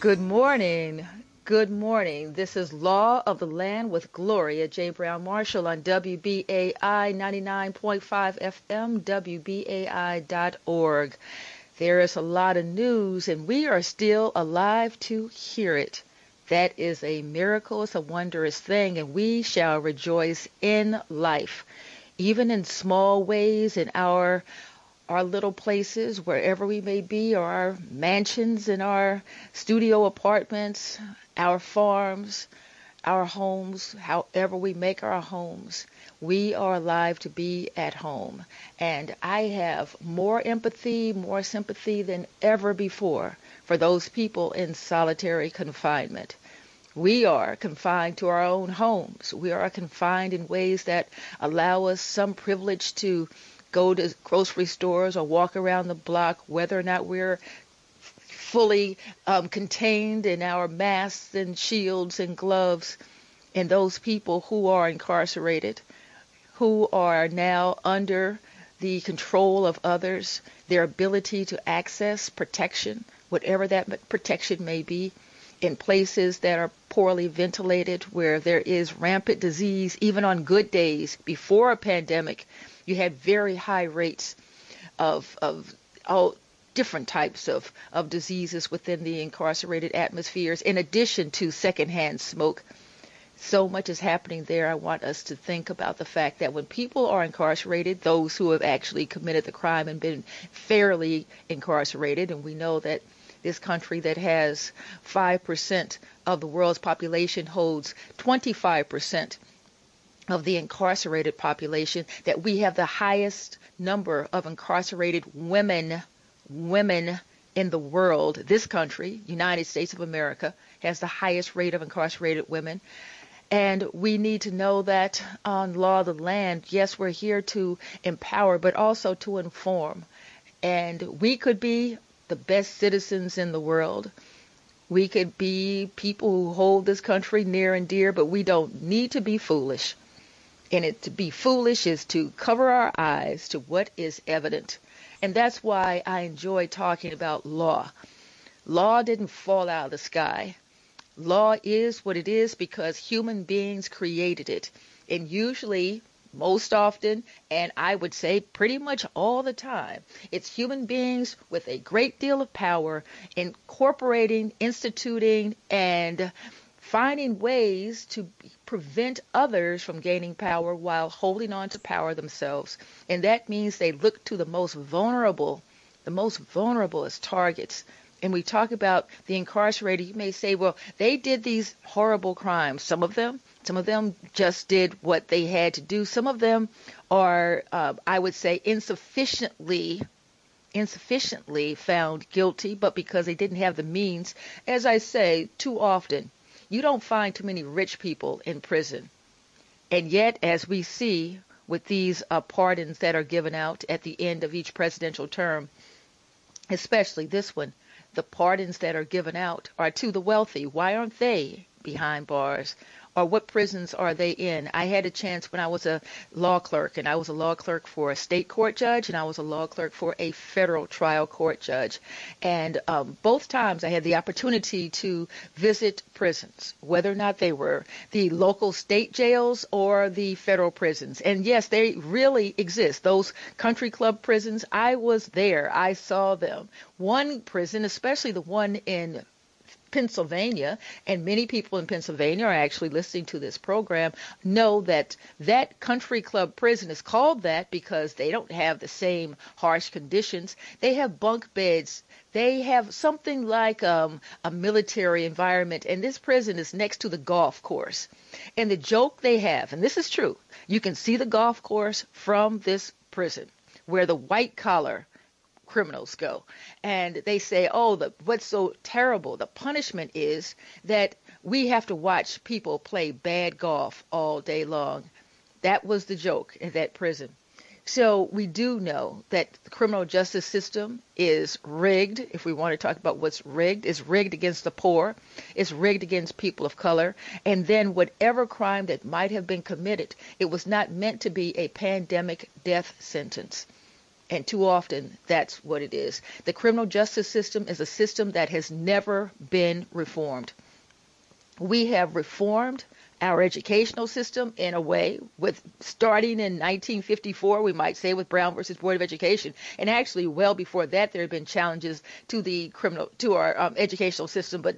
Good morning. Good morning. This is Law of the Land with Gloria J. Browne-Marshall on WBAI 99.5 FM, WBAI.org. There is a lot of news, and we are still alive to hear it. That is a miracle. It's a wondrous thing, and we shall rejoice in life, even in small ways, in our little places, wherever we may be, or our mansions and our studio apartments, our farms, our homes, however we make our homes, we are alive to be at home. And I have more empathy, more sympathy than ever before for those people in solitary confinement. We are confined to our own homes. We are confined in ways that allow us some privilege to go to grocery stores or walk around the block, whether or not we're fully contained in our masks and shields and gloves. And those people who are incarcerated, who are now under the control of others, their ability to access protection, whatever that protection may be, in places that are poorly ventilated, where there is rampant disease, even on good days before a pandemic. You had very high rates of all different types of diseases within the incarcerated atmospheres, in addition to secondhand smoke. So much is happening there. I want us to think about the fact that when people are incarcerated, those who have actually committed the crime and been fairly incarcerated, and we know that this country that has 5% of the world's population holds 25% of the incarcerated population, that we have the highest number of incarcerated women in the world. This country, United States of America, has the highest rate of incarcerated women. And we need to know that on Law of the Land, yes, we're here to empower, but also to inform. And we could be the best citizens in the world. We could be people who hold this country near and dear, but we don't need to be foolish. And to be foolish is to cover our eyes to what is evident. And that's why I enjoy talking about law. Law didn't fall out of the sky. Law is what it is because human beings created it. And usually, most often, and I would say pretty much all the time, it's human beings with a great deal of power incorporating, instituting, and finding ways to prevent others from gaining power while holding on to power themselves. And that means they look to the most vulnerable as targets. And we talk about the incarcerated. You may say, well, they did these horrible crimes. Some of them just did what they had to do. Some of them are, I would say, insufficiently found guilty, but because they didn't have the means, as I say too often. You don't find too many rich people in prison. And yet, as we see with these pardons that are given out at the end of each presidential term, especially this one, the pardons that are given out are to the wealthy. Why aren't they behind bars? Or what prisons are they in? I had a chance when I was a law clerk, and I was a law clerk for a state court judge, and I was a law clerk for a federal trial court judge. And both times I had the opportunity to visit prisons, whether or not they were the local state jails or the federal prisons. And yes, they really exist. Those country club prisons, I was there. I saw them. One prison, especially the one in Pennsylvania, and many people in Pennsylvania are actually listening to this program, know that that country club prison is called that because they don't have the same harsh conditions. They have bunk beds. They have something like a military environment, and this prison is next to the golf course. And the joke they have, and this is true, you can see the golf course from this prison where the white-collar criminals go. And they say, oh, what's so terrible, the punishment is that we have to watch people play bad golf all day long. That was the joke in that prison. So we do know that the criminal justice system is rigged. If we want to talk about what's rigged, it's rigged against the poor. It's rigged against people of color. And then whatever crime that might have been committed, it was not meant to be a pandemic death sentence. And too often, that's what it is. The criminal justice system is a system that has never been reformed. We have reformed our educational system in a way, with starting in 1954, we might say, with Brown versus Board of Education, and actually well before that there have been challenges to the criminal, to our educational system, but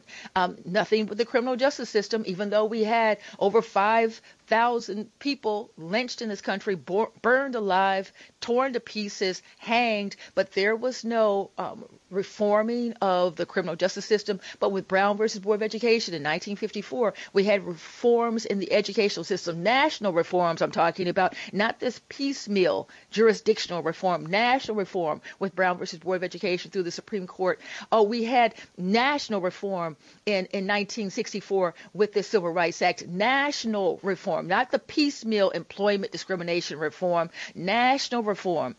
nothing with the criminal justice system. Even though we had over 5,000 people lynched in this country, burned alive, torn to pieces, hanged, but there was no reforming of the criminal justice system. But with Brown versus Board of Education in 1954, we had reforms in the educational system, national reforms I'm talking about, not this piecemeal jurisdictional reform, national reform with Brown versus Board of Education through the Supreme Court. Oh, we had national reform in 1964 with the Civil Rights Act, national reform, not the piecemeal employment discrimination reform, national reform.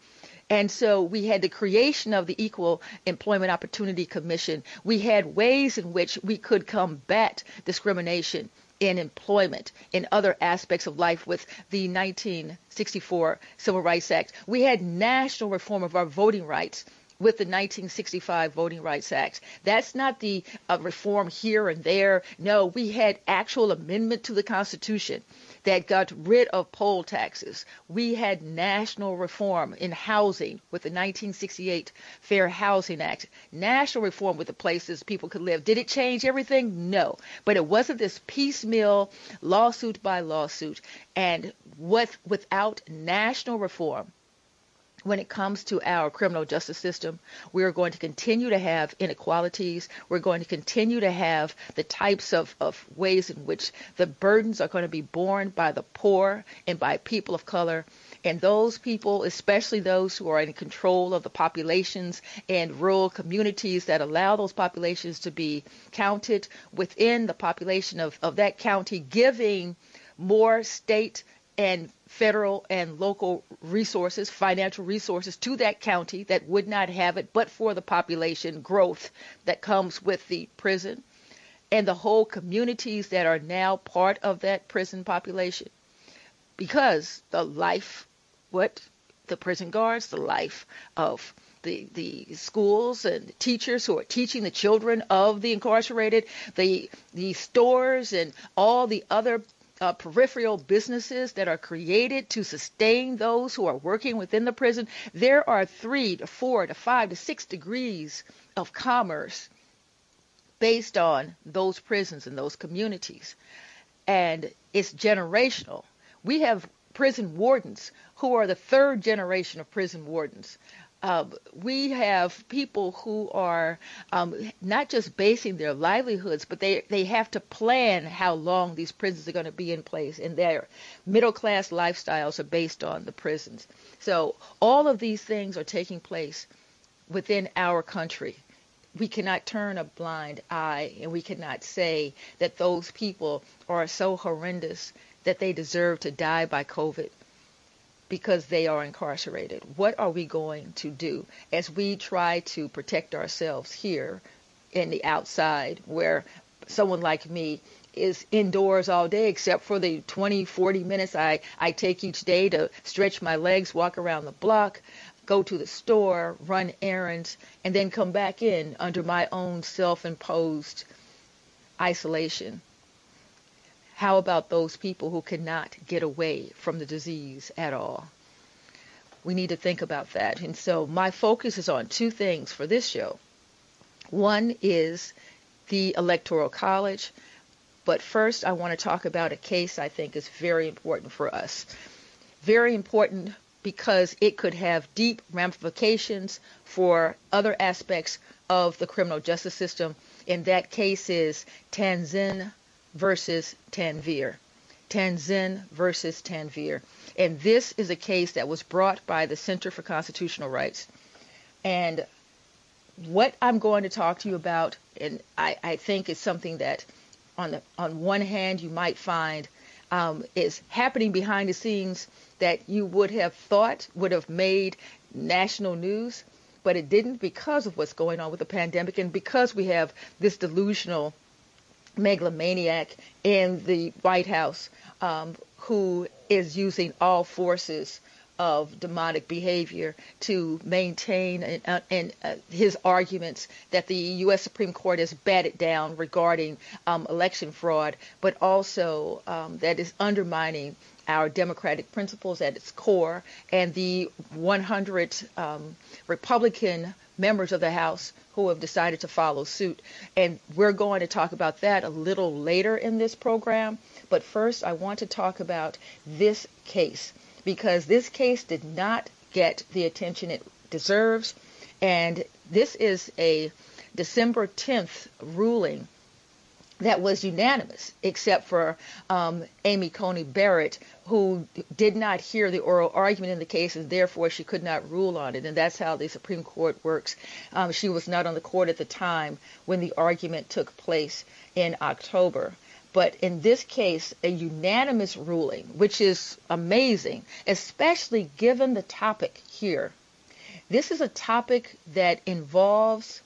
And so we had the creation of the Equal Employment Opportunity Commission. We had ways in which we could combat discrimination in employment, in other aspects of life with the 1964 Civil Rights Act. We had national reform of our voting rights with the 1965 Voting Rights Act. That's not the reform here and there. No, we had actual amendment to the Constitution that got rid of poll taxes. We had national reform in housing with the 1968 Fair Housing Act, national reform with the places people could live. Did it change everything? No, but it wasn't this piecemeal lawsuit by lawsuit. And without national reform, when it comes to our criminal justice system, we are going to continue to have inequalities. We're going to continue to have the types of ways in which the burdens are going to be borne by the poor and by people of color. And those people, especially those who are in control of the populations and rural communities that allow those populations to be counted within the population of that county, giving more state and federal and local resources, financial resources to that county that would not have it but for the population growth that comes with the prison and the whole communities that are now part of that prison population. Because the life, what the prison guards, the life of the schools and the teachers who are teaching the children of the incarcerated, the stores and all the other peripheral businesses that are created to sustain those who are working within the prison. There are 3 to 4 to 5 to 6 degrees of commerce based on those prisons and those communities. And it's generational. We have prison wardens who are the third generation of prison wardens. We have people who are not just basing their livelihoods, but they have to plan how long these prisons are going to be in place, and their middle-class lifestyles are based on the prisons. So all of these things are taking place within our country. We cannot turn a blind eye, and we cannot say that those people are so horrendous that they deserve to die by COVID, because they are incarcerated. What are we going to do as we try to protect ourselves here in the outside, where someone like me is indoors all day except for the 20, 40 minutes I take each day to stretch my legs, walk around the block, go to the store, run errands, and then come back in under my own self-imposed isolation? How about those people who cannot get away from the disease at all? We need to think about that. And so my focus is on two things for this show. One is the Electoral College, but first I want to talk about a case I think is very important for us. Very important because it could have deep ramifications for other aspects of the criminal justice system, and that case is Tanzin versus Tanvir. Tanzin versus Tanvir. And this is a case that was brought by the Center for Constitutional Rights. And what I'm going to talk to you about, and I think is something that on one hand you might find is happening behind the scenes that you would have thought would have made national news, but it didn't because of what's going on with the pandemic and because we have this delusional megalomaniac in the White House who is using all forces of demonic behavior to maintain his arguments that the U.S. Supreme Court has batted down regarding election fraud, but also that is undermining our democratic principles at its core, and the 100 Republican members of the House who have decided to follow suit. And we're going to talk about that a little later in this program. But first, I want to talk about this case, because this case did not get the attention it deserves. And this is a December 10th ruling that was unanimous, except for Amy Coney Barrett, who did not hear the oral argument in the case, and therefore she could not rule on it. And that's how the Supreme Court works. She was not on the court at the time when the argument took place in October. But in this case, a unanimous ruling, which is amazing, especially given the topic here. This is a topic that involves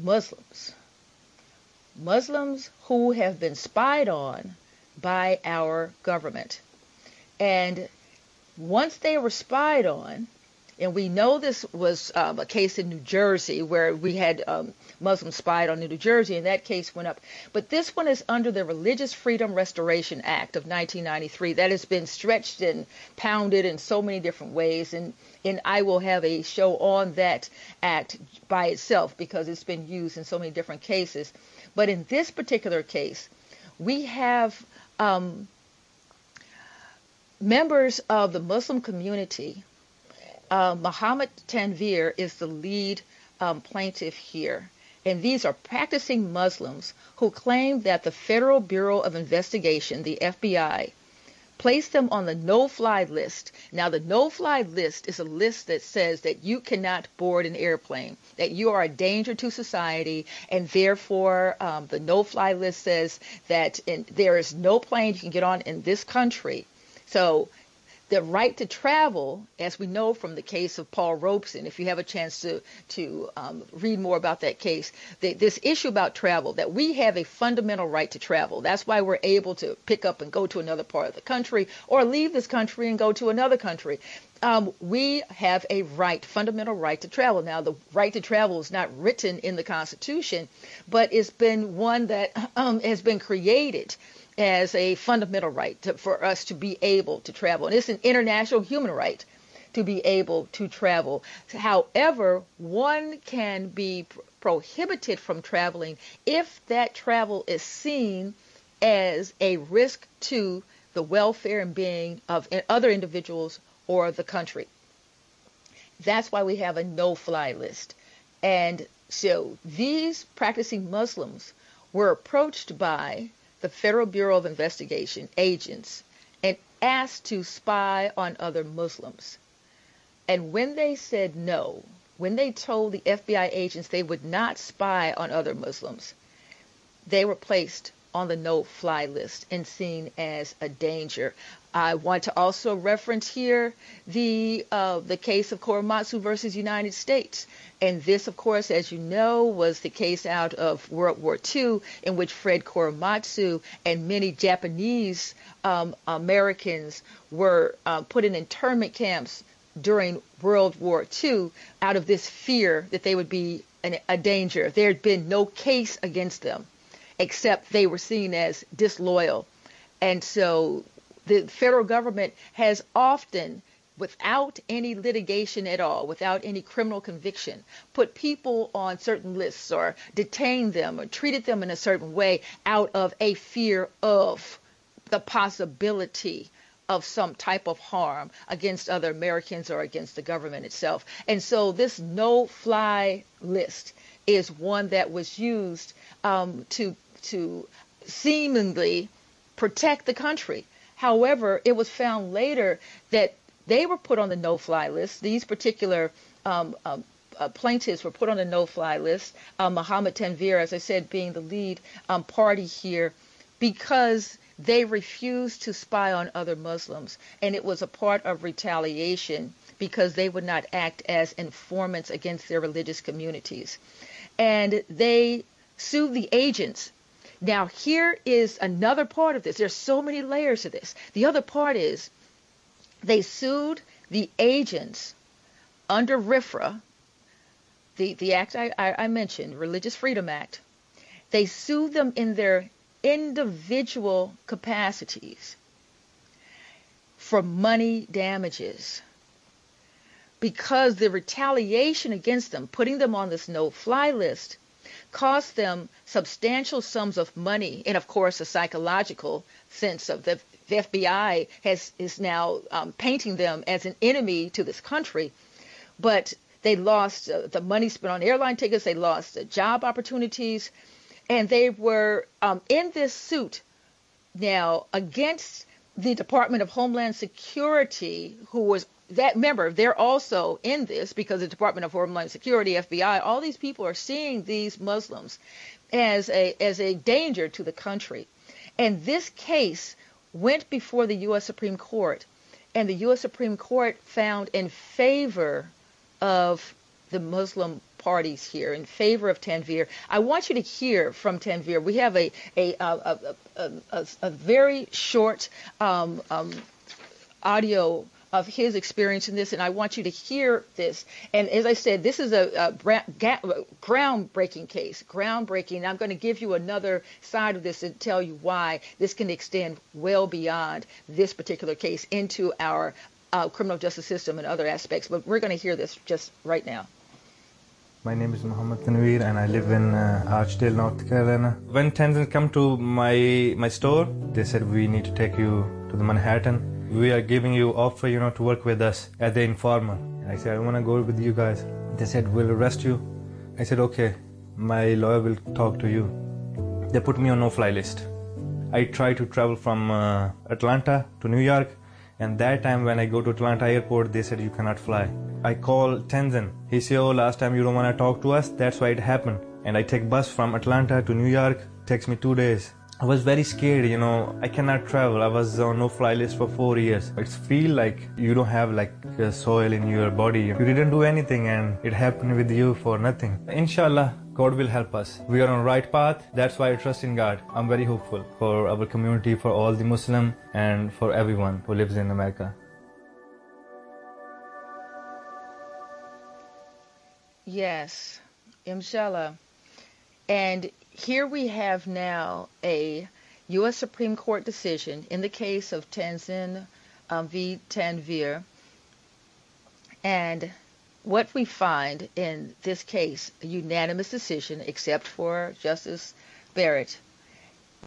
Muslims who have been spied on by our government. And once they were spied on, and we know this was a case in New Jersey where we had Muslims spied on in New Jersey, and that case went up. But this one is under the Religious Freedom Restoration Act of 1993. That has been stretched and pounded in so many different ways. And I will have a show on that act by itself, because it's been used in so many different cases. But in this particular case, we have members of the Muslim community. Muhammad Tanvir is the lead plaintiff here. And these are practicing Muslims who claim that the Federal Bureau of Investigation, the FBI, placed them on the No Fly list. Now, the No Fly list is a list that says that you cannot board an airplane, that you are a danger to society, and therefore the No Fly list says that there is no plane you can get on in this country. So the right to travel, as we know from the case of Paul Robeson, if you have a chance to read more about that case, this issue about travel, that we have a fundamental right to travel. That's why we're able to pick up and go to another part of the country, or leave this country and go to another country. We have a fundamental right to travel. Now, the right to travel is not written in the Constitution, but it's been one that has been created as a fundamental right for us to be able to travel. And it's an international human right to be able to travel. However, one can be prohibited from traveling if that travel is seen as a risk to the welfare and being of other individuals or the country. That's why we have a no-fly list. And so these practicing Muslims were approached by the Federal Bureau of Investigation agents and asked to spy on other Muslims. And when they said no, when they told the FBI agents they would not spy on other Muslims, they were placed on the no-fly list and seen as a danger. I want to also reference here the case of Korematsu versus United States. And this, of course, as you know, was the case out of World War II, in which Fred Korematsu and many Japanese Americans were put in internment camps during World War II out of this fear that they would be a danger. There had been no case against them, except they were seen as disloyal. And so the federal government has often, without any litigation at all, without any criminal conviction, put people on certain lists or detained them or treated them in a certain way out of a fear of the possibility of some type of harm against other Americans or against the government itself. And so this no-fly list is one that was used to seemingly protect the country. However, it was found later that they were put on the no-fly list. These particular plaintiffs were put on the no-fly list, Muhammad Tanvir, as I said, being the lead party here, because they refused to spy on other Muslims. And it was a part of retaliation because they would not act as informants against their religious communities. And they sued the agents. Now, here is another part of this. There's so many layers to this. The other part is, they sued the agents under RFRA, the act I mentioned, Religious Freedom Act, they sued them in their individual capacities for money damages, because the retaliation against them, putting them on this no-fly list, cost them substantial sums of money, and of course a psychological sense of the FBI is now painting them as an enemy to this country. But they lost the money spent on airline tickets, they lost job opportunities, and they were in this suit now against the Department of Homeland Security, who was that member. They're also in this because the Department of Homeland Security, FBI, all these people are seeing these Muslims as a danger to the country. And this case went before the U.S. Supreme Court, and the U.S. Supreme Court found in favor of the Muslim parties here, in favor of Tanvir. I want you to hear from Tanvir. We have a very short audio of his experience in this, and I want you to hear this. And as I said, this is a groundbreaking case, groundbreaking. I'm going to give you another side of this and tell you why this can extend well beyond this particular case into our criminal justice system and other aspects. But we're going to hear this just right now. My name is Muhammad Tanvir, and I live in Archdale, North Carolina. When Tanzin come to my store, they said, we need to take you to the Manhattan. We are giving you offer, you know, to work with us as the informer. And I said, I want to go with you guys. They said, we'll arrest you. I said, okay, my lawyer will talk to you. They put me on no-fly list. I tried to travel from Atlanta to New York, and that time when I go to Atlanta airport, they said, you cannot fly. I call Tanzin. He said, oh, last time you don't want to talk to us, that's why it happened. And I take bus from Atlanta to New York, takes me 2 days. I was very scared, you know, I cannot travel. I was on no-fly list for 4 years. It's feel like you don't have like soil in your body. You didn't do anything and it happened with you for nothing. Inshallah, God will help us. We are on the right path. That's why I trust in God. I'm very hopeful for our community, for all the Muslim and for everyone who lives in America. Yes, inshallah. And here we have now a U.S. Supreme Court decision in the case of Tanzin v. Tanvir. And what we find in this case, a unanimous decision except for Justice Barrett,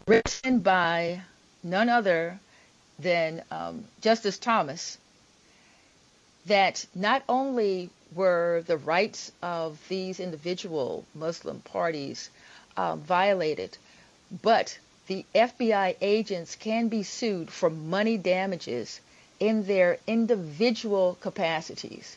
written by none other than Justice Thomas, that not only were the rights of these individual Muslim parties violated, but the FBI agents can be sued for money damages in their individual capacities.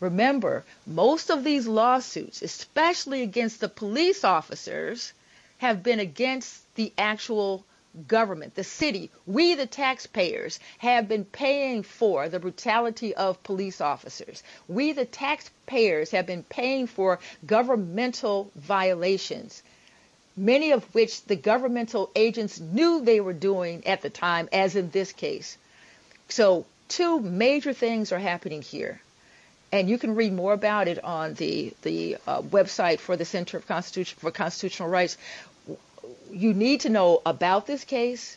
Remember, most of these lawsuits, especially against the police officers, have been against the actual government, the city. We, the taxpayers, have been paying for the brutality of police officers. We, the taxpayers, have been paying for governmental violations, many of which the governmental agents knew they were doing at the time, as in this case. So two major things are happening here. And you can read more about it on the website for the Center for Constitutional Rights. You need to know about this case,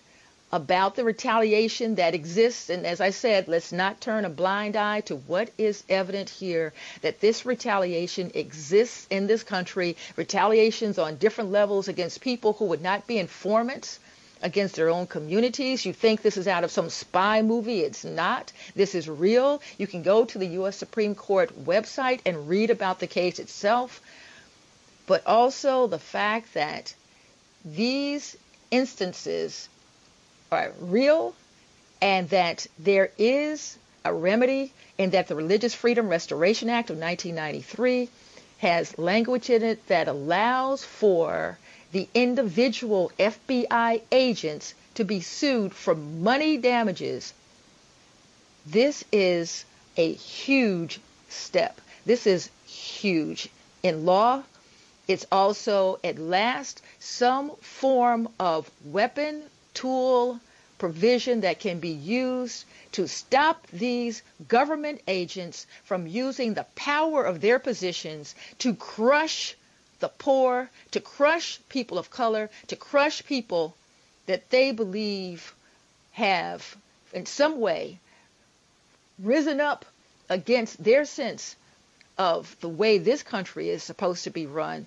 about the retaliation that exists. And as I said, let's not turn a blind eye to what is evident here, that this retaliation exists in this country, retaliations on different levels against people who would not be informants, against their own communities. You think this is out of some spy movie. It's not. This is real. You can go to the U.S. Supreme Court website and read about the case itself, but also the fact that these instances are real and that there is a remedy, and that the Religious Freedom Restoration Act of 1993 has language in it that allows for the individual FBI agents to be sued for money damages. This is a huge step. This is huge in law. It's also, at last, some form of weapon, tool, provision that can be used to stop these government agents from using the power of their positions to crush the poor, to crush people of color, to crush people that they believe have in some way risen up against their sense of the way this country is supposed to be run,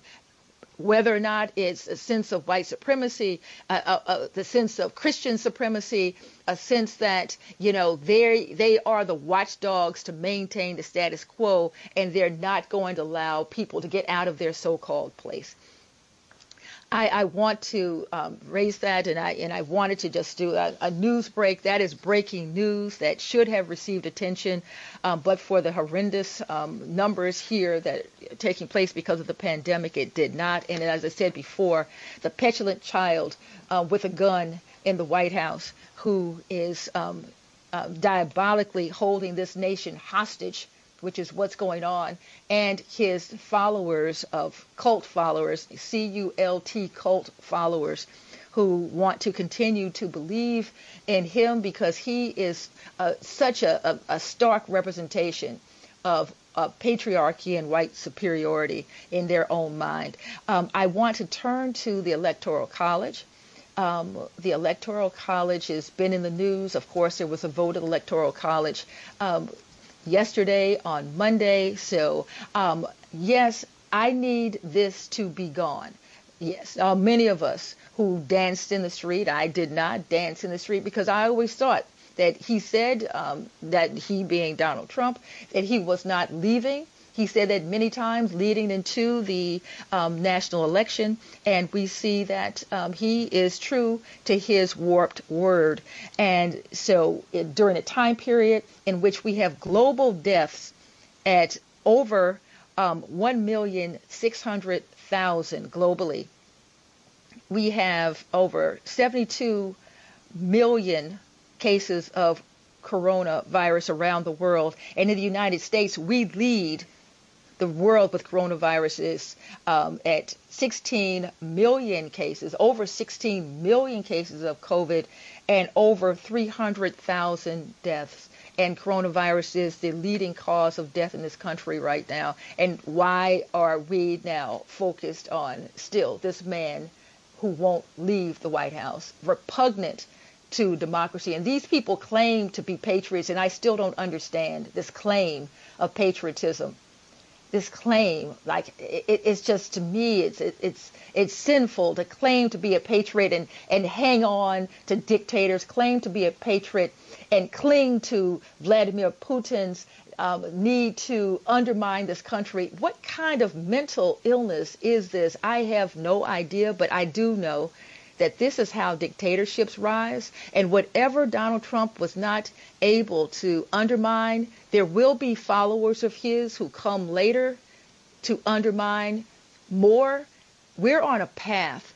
whether or not it's a sense of white supremacy, the sense of Christian supremacy, a sense that, you know, they are the watchdogs to maintain the status quo, and they're not going to allow people to get out of their so-called place. I want to raise that, and I wanted to just do a news break. That is breaking news that should have received attention, but for the horrendous numbers here that are taking place because of the pandemic, it did not. And as I said before, the petulant child with a gun in the White House, who is diabolically holding this nation hostage, which is what's going on, and his followers of cult followers, C-U-L-T cult followers, who want to continue to believe in him because he is such a stark representation of patriarchy and white superiority in their own mind. I want to turn to the Electoral College. The Electoral College has been in the news. Of course, there was a vote at the Electoral College yesterday on Monday. So yes, I need this to be gone. Yes, many of us who danced in the street, I did not dance in the street because I always thought that he said that he, being Donald Trump, that he was not leaving. He said that many times leading into the national election, and we see that he is true to his warped word. And so during a time period in which we have global deaths at over 1,600,000 globally, we have over 72 million cases of coronavirus around the world. And in the United States, we lead the world with coronaviruses at 16 million cases, over 16 million cases of COVID, and over 300,000 deaths. And coronavirus is the leading cause of death in this country right now. And why are we now focused on still this man who won't leave the White House, repugnant to democracy? And these people claim to be patriots, and I still don't understand this claim of patriotism. This claim, like, it's just, to me, it's sinful to claim to be a patriot and hang on to dictators, claim to be a patriot and cling to Vladimir Putin's need to undermine this country. What kind of mental illness is this? I have no idea, but I do know that this is how dictatorships rise. And whatever Donald Trump was not able to undermine, there will be followers of his who come later to undermine more. We're on a path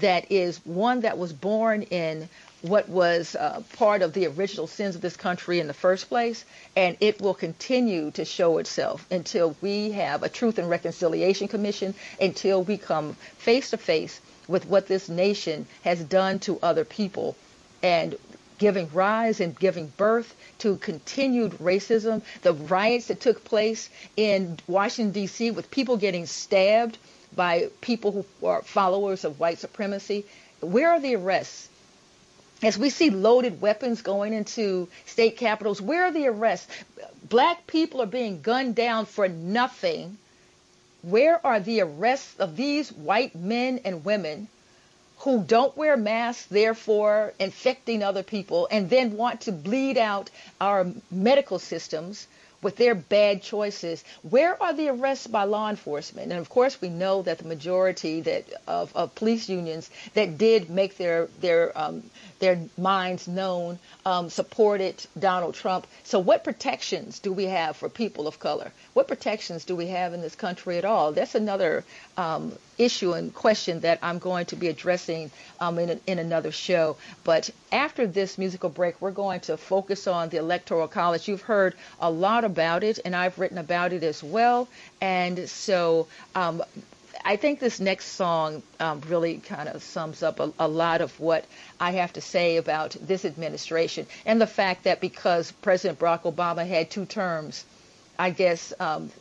that is one that was born in what was part of the original sins of this country in the first place, and it will continue to show itself until we have a Truth and Reconciliation Commission, until we come face to face with what this nation has done to other people and giving rise and giving birth to continued racism. The riots that took place in Washington, D.C., with people getting stabbed by people who are followers of white supremacy. Where are the arrests? As we see loaded weapons going into state capitals, where are the arrests? Black people are being gunned down for nothing. Where are the arrests of these white men and women who don't wear masks, therefore infecting other people, and then want to bleed out our medical systems with their bad choices? Where are the arrests by law enforcement? And of course, we know that the majority that of police unions that did make their minds known supported Donald Trump. So what protections do we have for people of color? What protections do we have in this country at all? That's another issue and question that I'm going to be addressing in another show. But after this musical break, we're going to focus on the Electoral College. You've heard a lot about it, and I've written about it as well. And so I think this next song really kind of sums up a lot of what I have to say about this administration and the fact that because President Barack Obama had two terms, I guess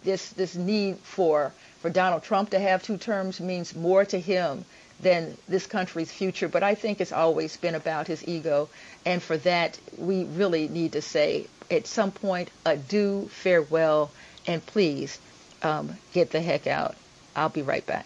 this need for Donald Trump to have two terms means more to him than this country's future. But I think it's always been about his ego. And for that, we really need to say at some point, adieu, farewell, and please get the heck out. I'll be right back.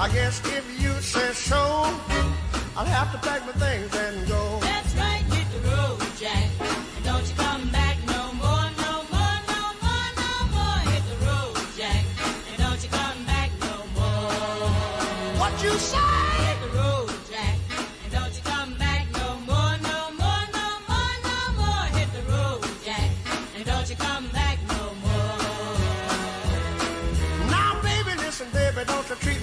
I guess if you say so, I'll have to pack my things and go. That's right, hit the road, Jack, and don't you come back no more, no more, no more, no more. Hit the road, Jack, and don't you come back no more. What you say?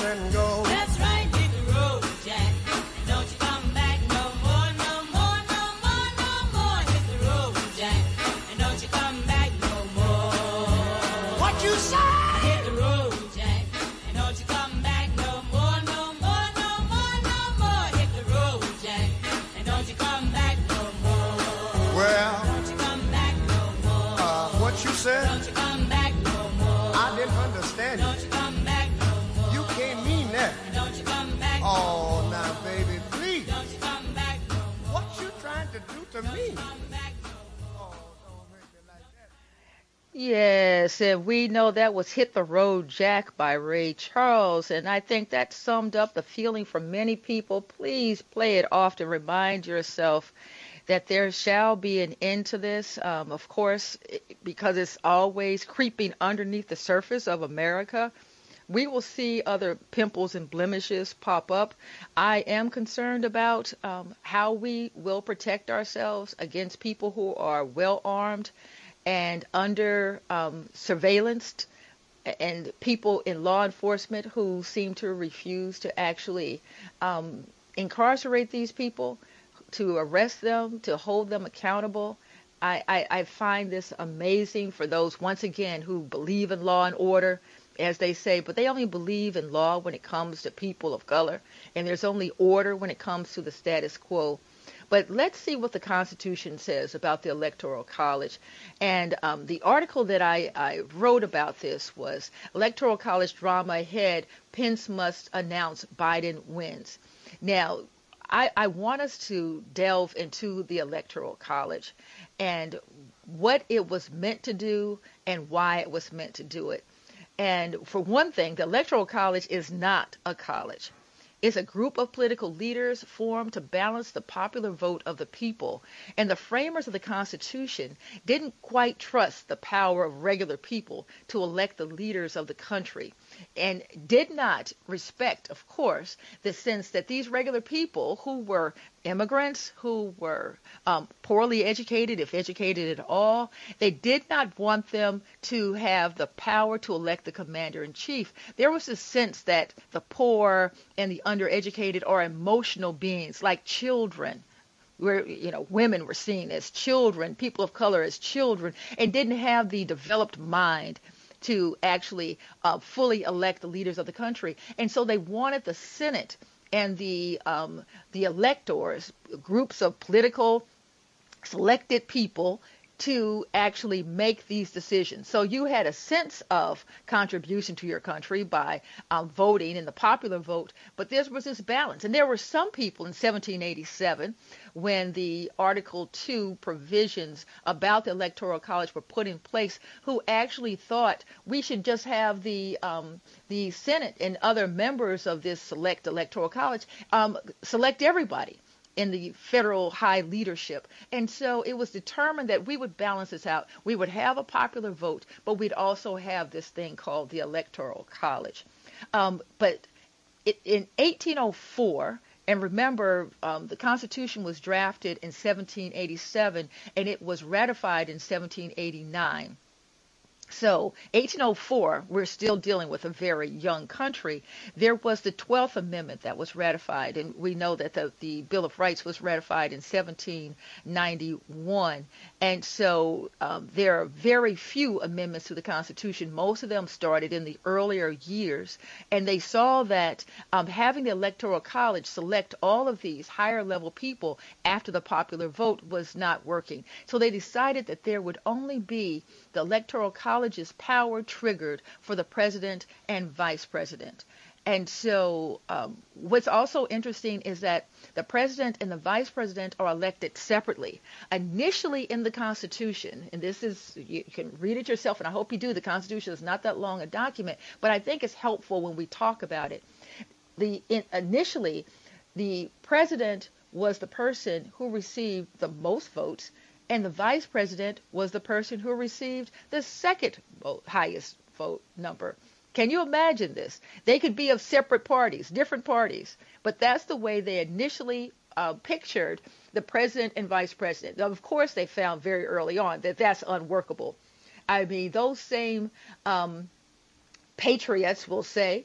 and go. That's right, hit the road, Jack, and don't you come back no more, no more, no more, no more. Hit the road, Jack, and don't you come back no more. What you say? Don't you come back no more. I didn't understand it. Don't you come back no more. You can't mean that. Don't you come back no more. Oh, now, baby, please. Don't you come back no more. What you trying to do to me? Don't you come back no more. Oh, don't hurt me like that. Yes, and we know that was Hit the Road, Jack by Ray Charles, and I think that summed up the feeling for many people. Please play it off to remind yourself that there shall be an end to this, of course, because it's always creeping underneath the surface of America. We will see other pimples and blemishes pop up. I am concerned about how we will protect ourselves against people who are well-armed and under surveillance, and people in law enforcement who seem to refuse to actually incarcerate these people, to arrest them, to hold them accountable. I find this amazing for those, once again, who believe in law and order, as they say, but they only believe in law when it comes to people of color, and there's only order when it comes to the status quo. But let's see what the Constitution says about the Electoral College. And the article that I wrote about this was Electoral College drama ahead, Pence must announce Biden wins. Now, I want us to delve into the Electoral College and what it was meant to do and why it was meant to do it. And for one thing, the Electoral College is not a college. It's a group of political leaders formed to balance the popular vote of the people. And the framers of the Constitution didn't quite trust the power of regular people to elect the leaders of the country, and did not respect, of course, the sense that these regular people who were immigrants, who were poorly educated, if educated at all, they did not want them to have the power to elect the commander-in-chief. There was a sense that the poor and the undereducated are emotional beings, like children. Where, you know, women were seen as children, people of color as children, and didn't have the developed mind to actually fully elect the leaders of the country. And so they wanted the Senate and the electors, groups of political selected people, to actually make these decisions. So you had a sense of contribution to your country by voting in the popular vote, but there was this balance. And there were some people in 1787, when the Article II provisions about the Electoral College were put in place, who actually thought we should just have the Senate and other members of this select Electoral College select everybody in the federal high leadership. And so it was determined that we would balance this out. We would have a popular vote, but we'd also have this thing called the Electoral College. But in 1804, and remember, the Constitution was drafted in 1787, and it was ratified in 1789. So 1804, we're still dealing with a very young country. There was the 12th Amendment that was ratified, and we know that the Bill of Rights was ratified in 1791. And so there are very few amendments to the Constitution. Most of them started in the earlier years, and they saw that having the Electoral College select all of these higher-level people after the popular vote was not working. So they decided that there would only be the Electoral College's power triggered for the president and vice president. And so what's also interesting is that the president and the vice president are elected separately. Initially in the Constitution, and this is, you can read it yourself, and I hope you do. The Constitution is not that long a document, but I think it's helpful when we talk about it. Initially, the president was the person who received the most votes, and the vice president was the person who received the second highest vote number. Can you imagine this? They could be of separate parties, different parties, but that's the way they initially pictured the president and vice president. Now, of course, they found very early on that that's unworkable. I mean, those same patriots will say,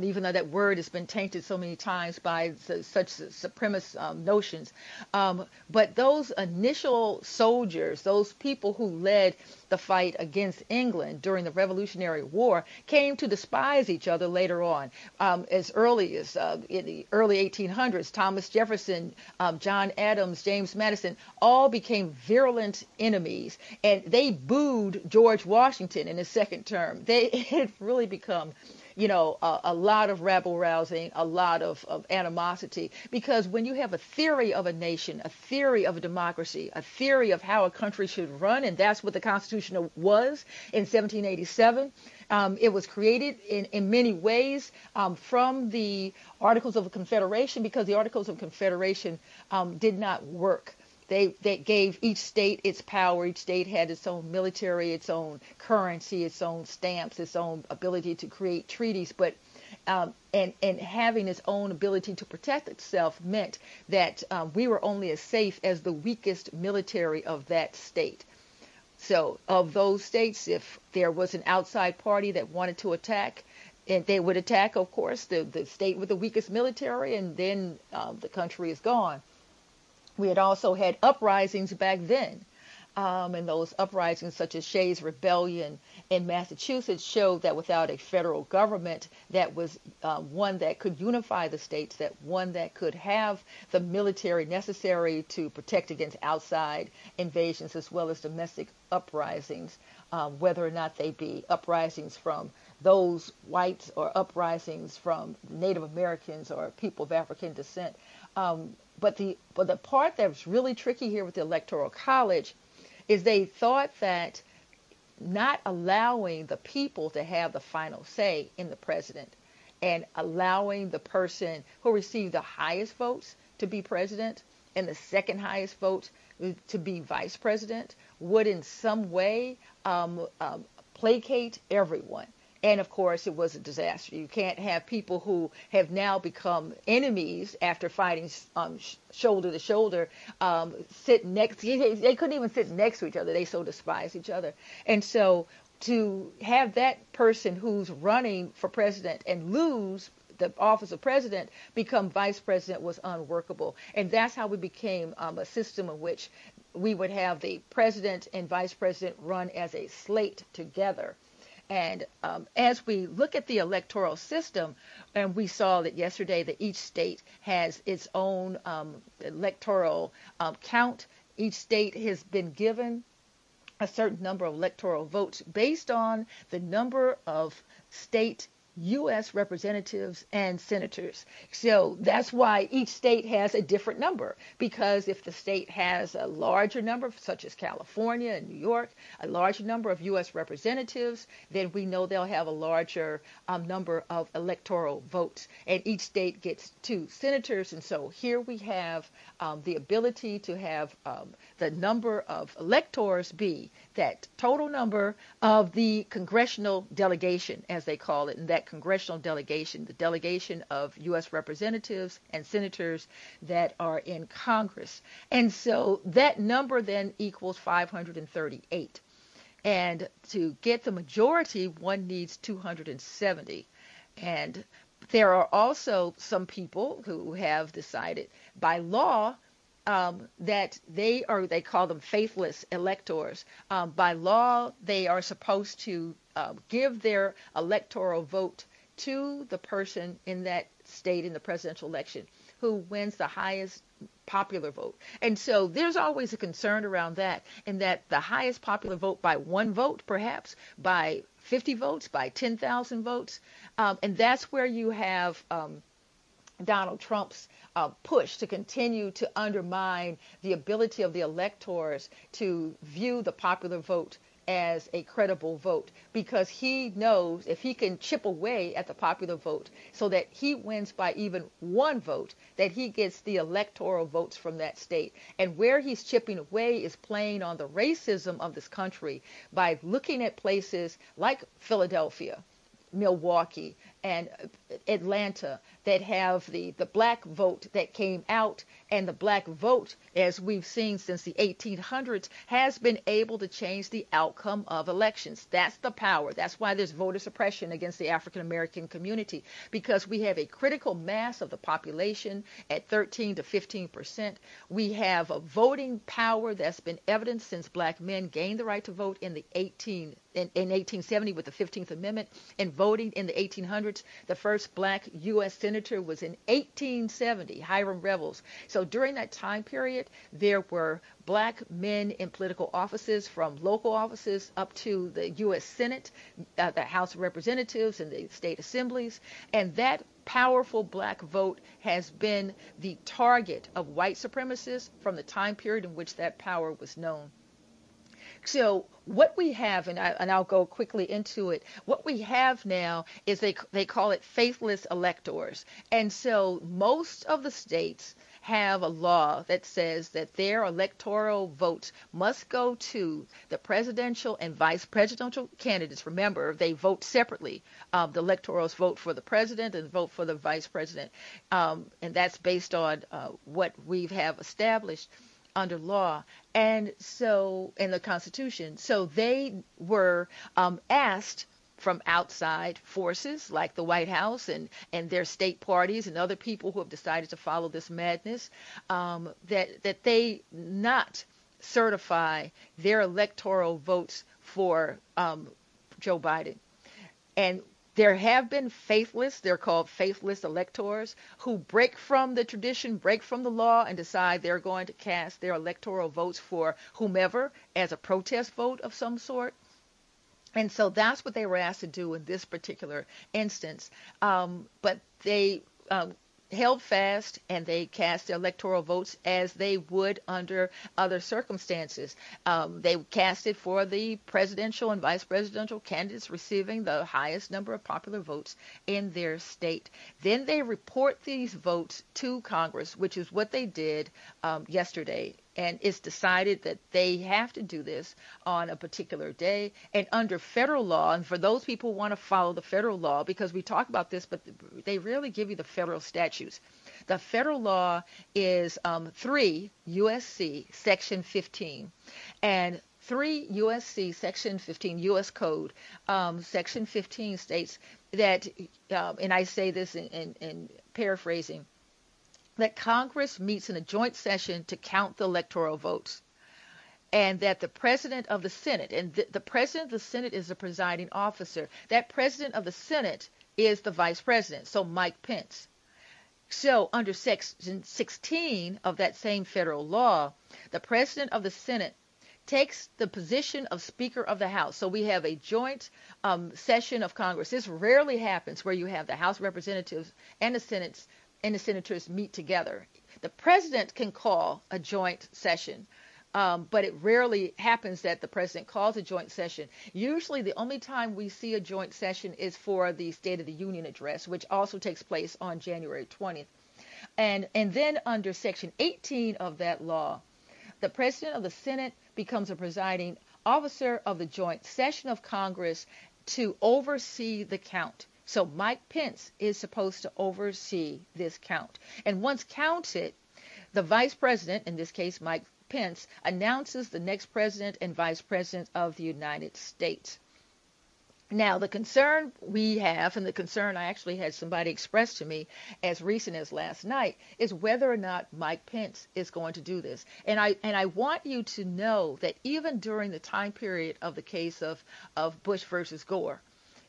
even though that word has been tainted so many times by such supremacist notions, but those initial soldiers, those people who led the fight against England during the Revolutionary War, came to despise each other later on. As early as in the early 1800s, Thomas Jefferson, John Adams, James Madison, all became virulent enemies, and they booed George Washington in his second term. It had really become, you know, a lot of rabble rousing, a lot of animosity, because when you have a theory of a nation, a theory of a democracy, a theory of how a country should run, and that's what the Constitution was in 1787. It was created in many ways from the Articles of Confederation, because the Articles of Confederation did not work. They gave each state its power. Each state had its own military, its own currency, its own stamps, its own ability to create treaties. But and having its own ability to protect itself meant that we were only as safe as the weakest military of that state. So of those states, if there was an outside party that wanted to attack, and they would attack, of course, the state with the weakest military, and then the country is gone. We had also had uprisings back then, and those uprisings such as Shays' Rebellion in Massachusetts showed that without a federal government that was one that could unify the states, that one that could have the military necessary to protect against outside invasions as well as domestic uprisings, whether or not they be uprisings from those whites or uprisings from Native Americans or people of African descent. But the part that was really tricky here with the Electoral College is they thought that not allowing the people to have the final say in the president and allowing the person who received the highest votes to be president and the second highest vote to be vice president would in some way placate everyone. And, of course, it was a disaster. You can't have people who have now become enemies after fighting shoulder to shoulder sit next. They couldn't even sit next to each other. They so despised each other. And so to have that person who's running for president and lose the office of president become vice president was unworkable. And that's how we became a system in which we would have the president and vice president run as a slate together. And as we look at the electoral system, and we saw that yesterday that each state has its own electoral count. Each state has been given a certain number of electoral votes based on the number of state U.S. representatives and senators. So that's why each state has a different number, because if the state has a larger number, such as California and New York, a larger number of U.S. representatives, then we know they'll have a larger number of electoral votes, and each state gets 2 senators. And so here we have the ability to have the number of electors be that total number of the congressional delegation, as they call it, and that congressional delegation, the delegation of U.S. representatives and senators that are in Congress. And so that number then equals 538. And to get the majority, one needs 270. And there are also some people who have decided by law that they are, they call them faithless electors. By law, they are supposed to give their electoral vote to the person in that state in the presidential election who wins the highest popular vote. And so there's always a concern around that, in that the highest popular vote by 1 vote, perhaps, by 50 votes, by 10,000 votes. And that's where you have Donald Trump's push to continue to undermine the ability of the electors to view the popular vote as a credible vote, because he knows if he can chip away at the popular vote so that he wins by even 1 vote, that he gets the electoral votes from that state. And where he's chipping away is playing on the racism of this country by looking at places like Philadelphia, Milwaukee, and Atlanta that have the black vote that came out, and the black vote, as we've seen since the 1800s, has been able to change the outcome of elections. That's the power. That's why there's voter suppression against the African American community, because we have a critical mass of the population at 13% to 15%. We have a voting power that's been evidenced since black men gained the right to vote in the 1870 with the 15th Amendment, and voting in the 1800s. The first black U.S. senator was in 1870, Hiram Revels. So during that time period, there were black men in political offices, from local offices up to the U.S. Senate, the House of Representatives, and the state assemblies. And that powerful black vote has been the target of white supremacists from the time period in which that power was known. So what we have, and I'll go quickly into it, what we have now is they call it faithless electors. And so most of the states have a law that says that their electoral votes must go to the presidential and vice presidential candidates. Remember, they vote separately. The electorals vote for the president and vote for the vice president. And that's based on what we have established under law, and so in the Constitution. So they were asked from outside forces like the White House and their state parties and other people who have decided to follow this madness, that they not certify their electoral votes for Joe Biden. And there have been faithless, they're called faithless electors, who break from the tradition, break from the law, and decide they're going to cast their electoral votes for whomever as a protest vote of some sort. And so that's what they were asked to do in this particular instance. But they held fast, and they cast their electoral votes as they would under other circumstances. They cast it for the presidential and vice presidential candidates receiving the highest number of popular votes in their state. Then they report these votes to Congress, which is what they did yesterday. And it's decided that they have to do this on a particular day. And under federal law, and for those people who want to follow the federal law, because we talk about this, but they really give you the federal statutes. The federal law is 3 U.S.C. Section 15. And 3 U.S.C. Section 15, U.S. Code, Section 15 states that, and I say this in paraphrasing, that Congress meets in a joint session to count the electoral votes, and that the president of the Senate, and the president of the Senate is the presiding officer, that president of the Senate is the vice president, so Mike Pence. So under Section 16 of that same federal law, the president of the Senate takes the position of Speaker of the House. So we have a joint session of Congress. This rarely happens where you have the House Representatives and the senators meet together. The president can call a joint session, but it rarely happens that the president calls a joint session. Usually the only time we see a joint session is for the State of the Union address, which also takes place on January 20th. And then under Section 18 of that law, the president of the Senate becomes a presiding officer of the joint session of Congress to oversee the count. So Mike Pence is supposed to oversee this count. And once counted, the vice president, in this case Mike Pence, announces the next president and vice president of the United States. Now, the concern we have, and the concern I actually had somebody express to me as recent as last night, is whether or not Mike Pence is going to do this. And I want you to know that even during the time period of the case of Bush versus Gore,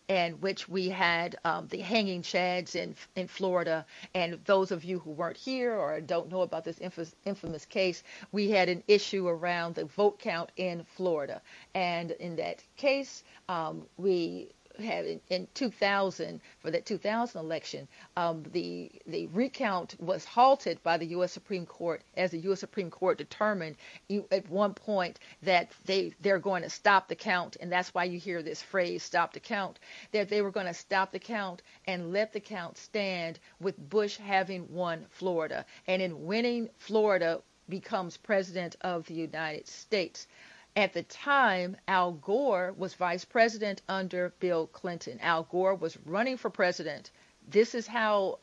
in which we had the hanging chads in Florida, and those of you who weren't here or don't know about this infamous case, we had an issue around the vote count in Florida. And in that case, we had in 2000, for that 2000 election, the recount was halted by the U.S. Supreme Court, as the U.S. Supreme Court determined at one point that they're going to stop the count, and that's why you hear this phrase, stop the count, that they were going to stop the count and let the count stand with Bush having won Florida. And in winning, Florida becomes president of the United States. At the time, Al Gore was vice president under Bill Clinton. Al Gore was running for president. This is how,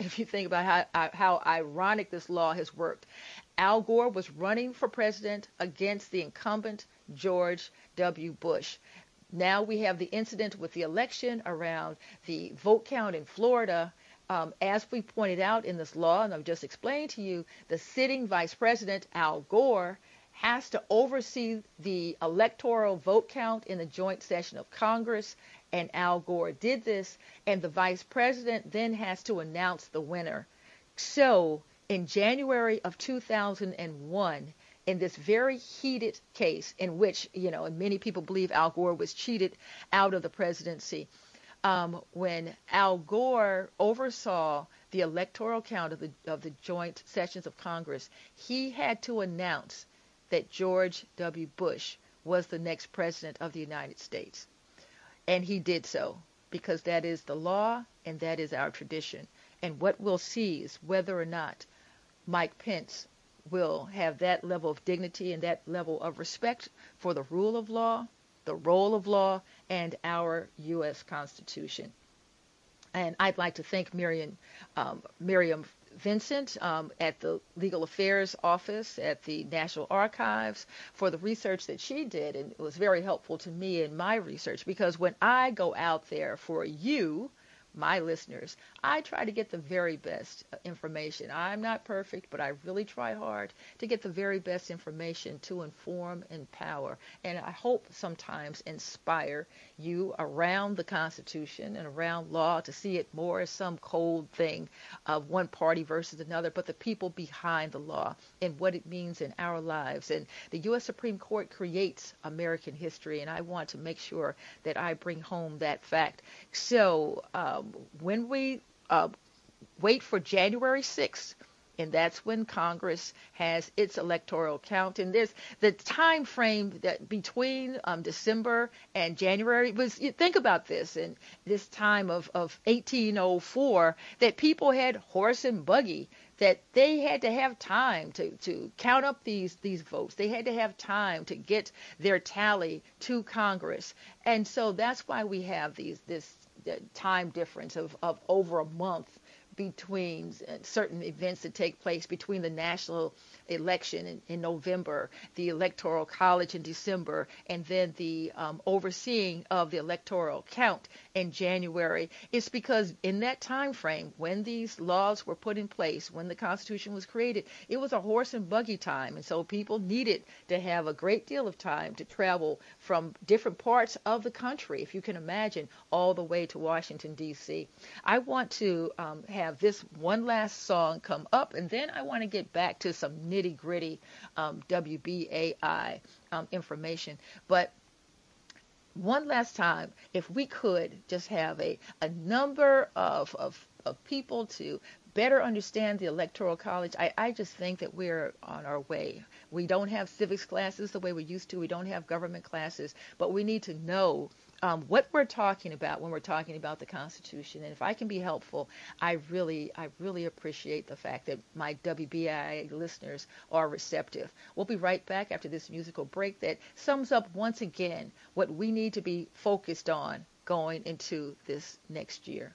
if you think about how ironic this law has worked, Al Gore was running for president against the incumbent George W. Bush. Now we have the incident with the election around the vote count in Florida. As we pointed out in this law, and I've just explained to you, the sitting vice president, Al Gore, has to oversee the electoral vote count in the joint session of Congress, and Al Gore did this, and the vice president then has to announce the winner. So in January of 2001, in this very heated case in which, you know, and many people believe Al Gore was cheated out of the presidency, when Al Gore oversaw the electoral count of the joint sessions of Congress, he had to announce that George W. Bush was the next president of the United States. And he did so because that is the law and that is our tradition. And what we'll see is whether or not Mike Pence will have that level of dignity and that level of respect for the rule of law, the role of law, and our U.S. Constitution. And I'd like to thank Miriam Vincent at the Legal Affairs Office at the National Archives for the research that she did, and it was very helpful to me in my research, because when I go out there for you, my listeners, I try to get the very best information. I'm not perfect, but I really try hard to get the very best information to inform, empower, and I hope sometimes inspire you around the Constitution and around law to see it more as some cold thing of one party versus another, but the people behind the law and what it means in our lives. And the U.S. Supreme Court creates American history, and I want to make sure that I bring home that fact. So, when we wait for January 6th, and that's when Congress has its electoral count, and there's the time frame that between December and January was, you think about this, and this time of 1804, that people had horse and buggy, that they had to have time to count up these votes. They had to have time to get their tally to Congress. And so that's why we have the time difference of over a month between certain events that take place between the national election in November, the Electoral College in December, and then the overseeing of the electoral count in January. It's because in that time frame, when these laws were put in place, when the Constitution was created, it was a horse and buggy time. And so people needed to have a great deal of time to travel from different parts of the country, if you can imagine, all the way to Washington, D.C. I want to have this one last song come up, and then I want to get back to some nitty-gritty WBAI information. But one last time, if we could just have a number of people to better understand the Electoral College, I just think that we're on our way. We don't have civics classes the way we used to. We don't have government classes, but we need to know what we're talking about when we're talking about the Constitution. And if I can be helpful, I really appreciate the fact that my WBI listeners are receptive. We'll be right back after this musical break that sums up once again what we need to be focused on going into this next year.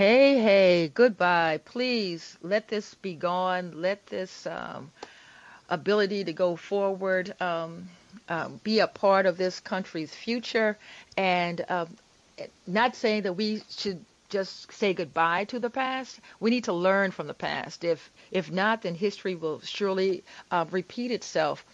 Hey, goodbye. Please let this be gone. Let this ability to go forward be a part of this country's future. And not saying that we should just say goodbye to the past. We need to learn from the past. If not, then history will surely repeat itself.